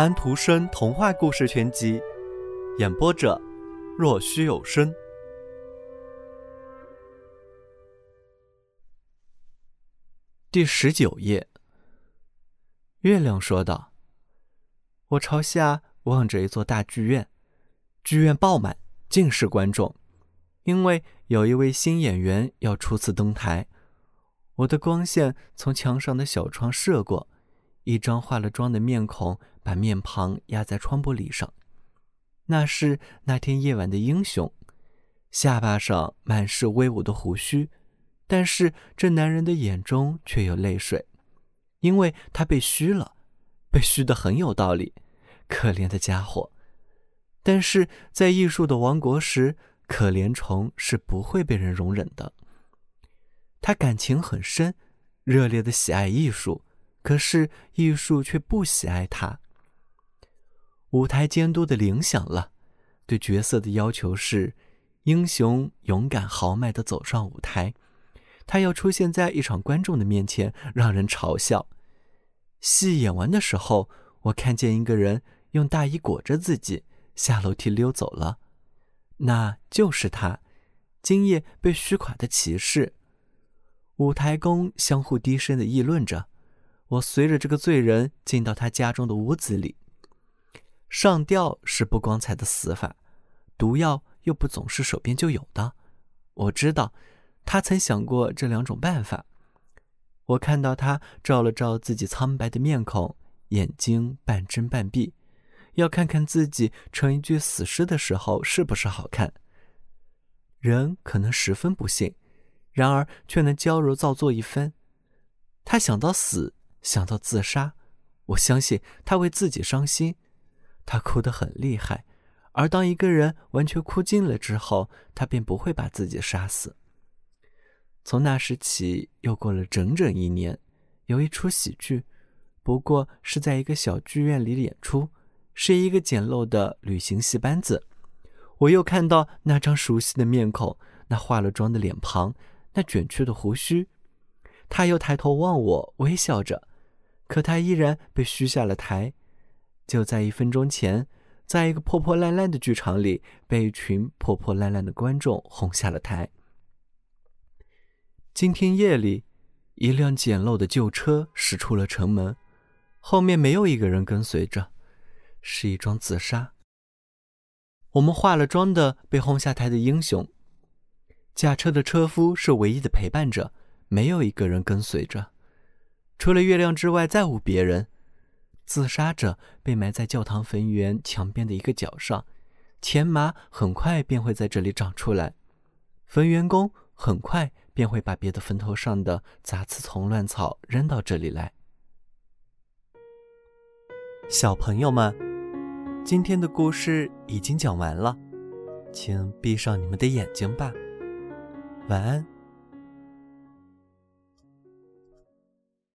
安徒生童话故事全集，演播者若虚有声。第19页，月亮说道：我朝下望着一座大剧院，剧院爆满，尽是观众，因为有一位新演员要初次登台。我的光线从墙上的小窗射过，一张化了妆的面孔把面庞压在窗玻璃上。那是那天夜晚的英雄，下巴上满是威武的胡须，但是这男人的眼中却有泪水，因为他被虚了，被虚得很有道理，可怜的家伙。但是在艺术的王国时，可怜虫是不会被人容忍的。他感情很深，热烈地喜爱艺术，可是艺术却不喜爱他。舞台监督的铃响了，对角色的要求是英雄勇敢豪迈地走上舞台，他要出现在一场观众的面前，让人嘲笑。戏演完的时候，我看见一个人用大衣裹着自己下楼梯溜走了，那就是他，今夜被虚垮的骑士。舞台工相互低声地议论着，我随着这个罪人进到他家中的屋子里。上吊是不光彩的死法，毒药又不总是手边就有的。我知道他曾想过这两种办法。我看到他照了照自己苍白的面孔，眼睛半睁半闭，要看看自己成一具死尸的时候是不是好看。人可能十分不幸，然而却能矫揉造作一番。他想到死，想到自杀，我相信他为自己伤心。他哭得很厉害，而当一个人完全哭尽了之后，他便不会把自己杀死。从那时起，又过了整整1年，有一出喜剧，不过是在一个小剧院里演出，是一个简陋的旅行戏班子。我又看到那张熟悉的面孔，那化了妆的脸庞，那卷曲的胡须。他又抬头望我，微笑着，可他依然被虚下了台。就在1分钟前，在一个破破烂烂的剧场里，被一群破破烂烂的观众轰下了台。今天夜里，一辆简陋的旧车驶出了城门，后面没有一个人跟随着，是一桩自杀。我们化了妆的被轰下台的英雄，驾车的车夫是唯一的陪伴者，没有一个人跟随着，除了月亮之外再无别人。自杀者被埋在教堂坟园墙边的一个角上，钱麻很快便会在这里长出来，坟园工很快便会把别的坟头上的杂刺丛乱草扔到这里来。小朋友们，今天的故事已经讲完了，请闭上你们的眼睛吧，晚安。